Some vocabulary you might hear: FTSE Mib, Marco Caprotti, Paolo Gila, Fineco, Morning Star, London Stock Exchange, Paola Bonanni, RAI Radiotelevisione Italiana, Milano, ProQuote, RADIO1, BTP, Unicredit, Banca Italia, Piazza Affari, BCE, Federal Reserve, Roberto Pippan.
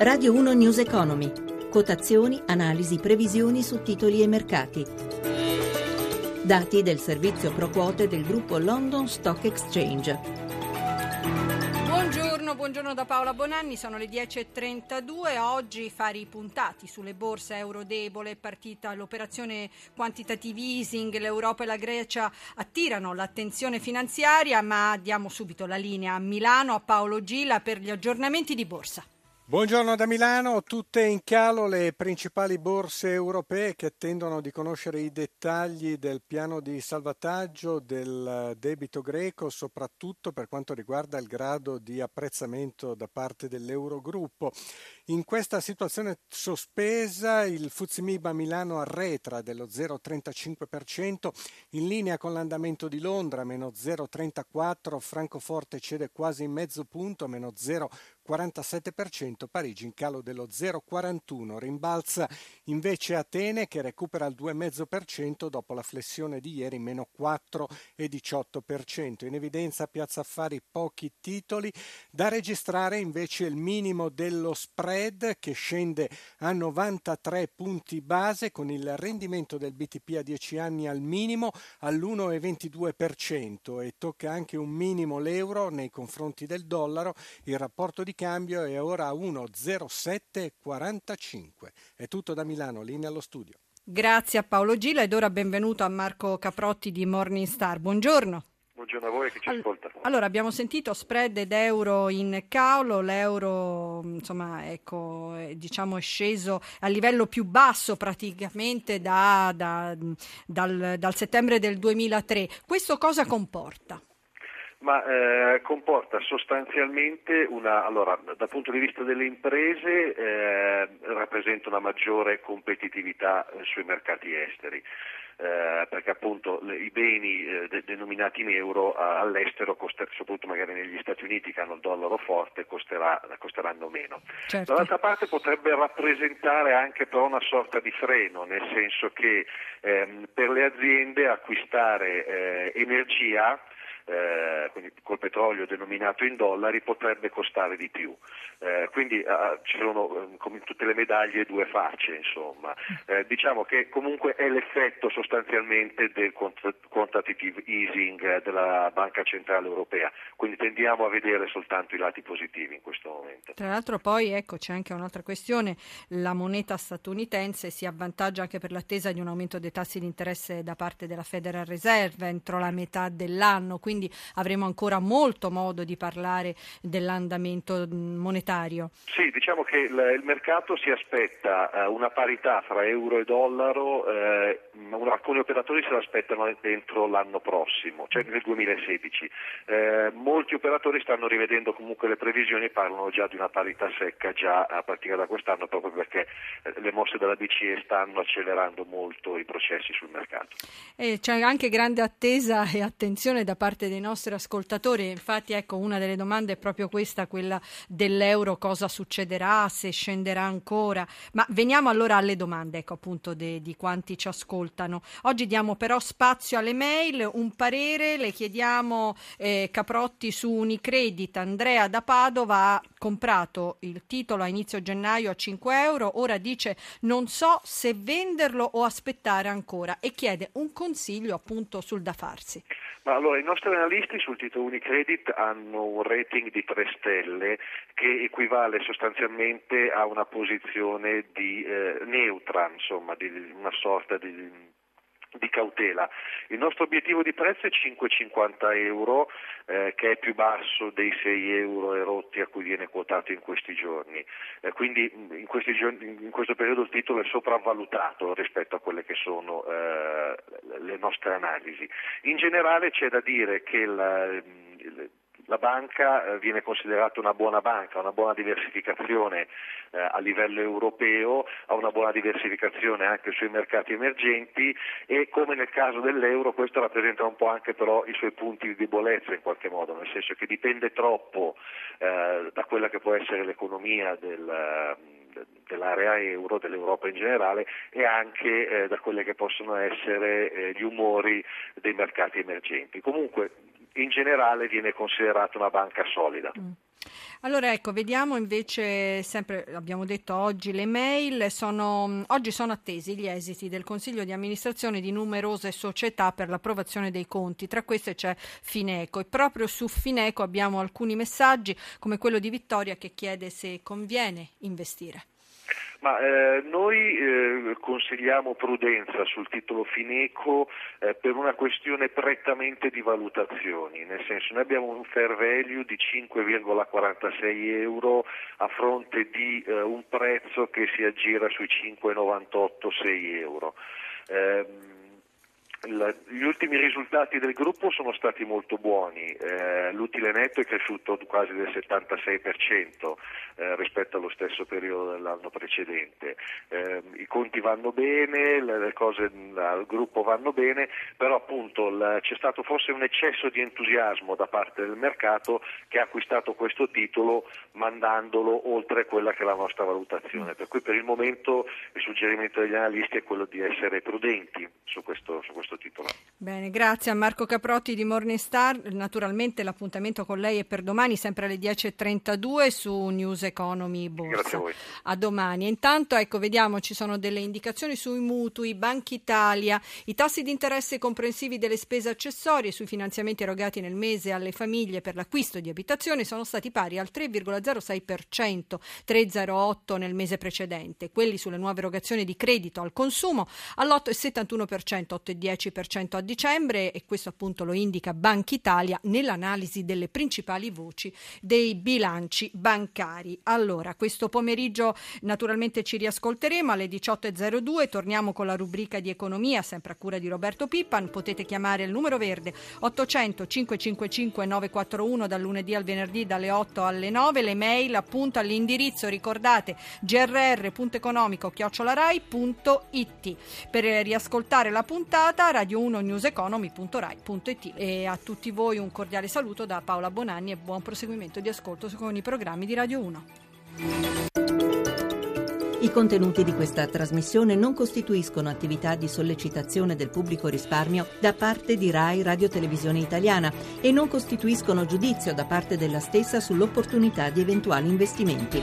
Radio 1 News Economy. Quotazioni, analisi, previsioni su titoli e mercati. Dati del servizio ProQuote del gruppo London Stock Exchange. Buongiorno da Paola Bonanni, sono le 10.32, oggi fari puntati sulle borse eurodebole, è partita l'operazione quantitative easing, l'Europa e la Grecia attirano l'attenzione finanziaria, ma diamo subito la linea a Milano, a Paolo Gila per gli aggiornamenti di borsa. Buongiorno da Milano, tutte in calo le principali borse europee che attendono di conoscere i dettagli del piano di salvataggio del debito greco, soprattutto per quanto riguarda il grado di apprezzamento da parte dell'Eurogruppo. In questa situazione sospesa il FTSE Mib a Milano arretra dello 0,35%, in linea con l'andamento di Londra, meno 0,34%, Francoforte cede quasi mezzo punto, meno 0,47%, Parigi in calo dello 0,41%, rimbalza invece Atene che recupera il 2,5% dopo la flessione di ieri, meno 4,18%. In evidenza Piazza Affari pochi titoli, da registrare invece il minimo dello spread che scende a 93 punti base con il rendimento del BTP a 10 anni al minimo all'1,22% e tocca anche un minimo l'euro nei confronti del dollaro, il rapporto di cambio è ora 1,0745. È tutto da Milano, linea allo studio. Grazie a Paolo Gila ed ora benvenuto a Marco Caprotti di Morning Star. Buongiorno. Buongiorno a voi che ci ascoltate. Allora, abbiamo sentito spread ed euro in calo, l'euro è sceso a livello più basso praticamente dal settembre del 2003. Questo cosa comporta? Ma comporta sostanzialmente dal punto di vista delle imprese rappresenta una maggiore competitività sui mercati esteri. Perché appunto i beni denominati in euro all'estero, soprattutto magari negli Stati Uniti che hanno il dollaro forte, costeranno meno. Certo. Dall'altra parte potrebbe rappresentare anche però una sorta di freno, nel senso che per le aziende acquistare energia, quindi col petrolio denominato in dollari, potrebbe costare di più, quindi ci sono, come in tutte le medaglie, due facce insomma. Diciamo che comunque è l'effetto sostanzialmente del quantitative easing della Banca Centrale Europea, quindi tendiamo a vedere soltanto i lati positivi in questo momento. Tra l'altro poi c'è anche un'altra questione, la moneta statunitense si avvantaggia anche per l'attesa di un aumento dei tassi di interesse da parte della Federal Reserve entro la metà dell'anno, quindi avremo ancora molto modo di parlare dell'andamento monetario. Sì, diciamo che il mercato si aspetta una parità fra euro e dollaro, alcuni operatori se l'aspettano entro l'anno prossimo, cioè nel 2016. Molti operatori stanno rivedendo comunque le previsioni e parlano già di una parità secca già a partire da quest'anno, proprio perché le mosse della BCE stanno accelerando molto i processi sul mercato. E c'è anche grande attesa e attenzione da parte dei nostri ascoltatori, infatti una delle domande è proprio questa, quella dell'euro, cosa succederà, se scenderà ancora, ma veniamo allora alle domande di quanti ci ascoltano. Oggi diamo però spazio alle mail, un parere le chiediamo Caprotti su Unicredit. Andrea da Padova ha comprato il titolo a inizio gennaio a 5€, ora dice non so se venderlo o aspettare ancora e chiede un consiglio sul da farsi. Ma allora, i nostri analisti sul titolo Unicredit hanno un rating di 3 stelle che equivale sostanzialmente a una posizione di neutra, insomma, di una sorta di cautela. Il nostro obiettivo di prezzo è 5,50€, che è più basso dei 6€ erotti a cui viene quotato in questi giorni, quindi in questo periodo il titolo è sopravvalutato rispetto a quelle che sono le nostre analisi. In generale c'è da dire che la banca viene considerata una buona banca, ha una buona diversificazione a livello europeo, ha una buona diversificazione anche sui mercati emergenti e, come nel caso dell'euro, questo rappresenta un po' anche però i suoi punti di debolezza in qualche modo, nel senso che dipende troppo da quella che può essere l'economia dell'area euro, dell'Europa in generale, e anche da quelle che possono essere gli umori dei mercati emergenti. Comunque in generale viene considerata una banca solida. Allora ecco, vediamo invece, sempre abbiamo detto oggi le mail, oggi sono attesi gli esiti del Consiglio di amministrazione di numerose società per l'approvazione dei conti, tra queste c'è Fineco, e proprio su Fineco abbiamo alcuni messaggi come quello di Vittoria che chiede se conviene investire. Ma noi consigliamo prudenza sul titolo Fineco per una questione prettamente di valutazioni, nel senso, noi abbiamo un fair value di 5,46 euro a fronte di un prezzo che si aggira sui 5,98-6 euro. Gli ultimi risultati del gruppo sono stati molto buoni, l'utile netto è cresciuto quasi del 76% rispetto allo stesso periodo dell'anno precedente, i conti vanno bene, le cose al gruppo vanno bene, però appunto c'è stato forse un eccesso di entusiasmo da parte del mercato che ha acquistato questo titolo mandandolo oltre quella che è la nostra valutazione, per cui per il momento il suggerimento degli analisti è quello di essere prudenti su questo titolo. Bene, grazie a Marco Caprotti di Morning Star. Naturalmente l'appuntamento con lei è per domani, sempre alle 10.32 su News Economy Borsa. Grazie a voi. A domani. E intanto ecco, vediamo, ci sono delle indicazioni sui mutui, Banca Italia, i tassi di interesse comprensivi delle spese accessorie sui finanziamenti erogati nel mese alle famiglie per l'acquisto di abitazioni sono stati pari al 3,06%, 3,08 nel mese precedente, quelli sulle nuove erogazioni di credito al consumo all'8,71%, 8,10% a dicembre, e questo appunto lo indica Banca Italia nell'analisi delle principali voci dei bilanci bancari. Allora, questo pomeriggio naturalmente ci riascolteremo alle 18.02, torniamo con la rubrica di economia sempre a cura di Roberto Pippan. Potete chiamare il numero verde 800 555 941 dal lunedì al venerdì dalle 8 alle 9, le mail appunto all'indirizzo, ricordate, grr.economico@rai.it. per riascoltare la puntata radio1newseconomy.rai.it. e a tutti voi un cordiale saluto da Paola Bonanni e buon proseguimento di ascolto con i programmi di Radio 1. I contenuti di questa trasmissione non costituiscono attività di sollecitazione del pubblico risparmio da parte di RAI Radiotelevisione Italiana e non costituiscono giudizio da parte della stessa sull'opportunità di eventuali investimenti.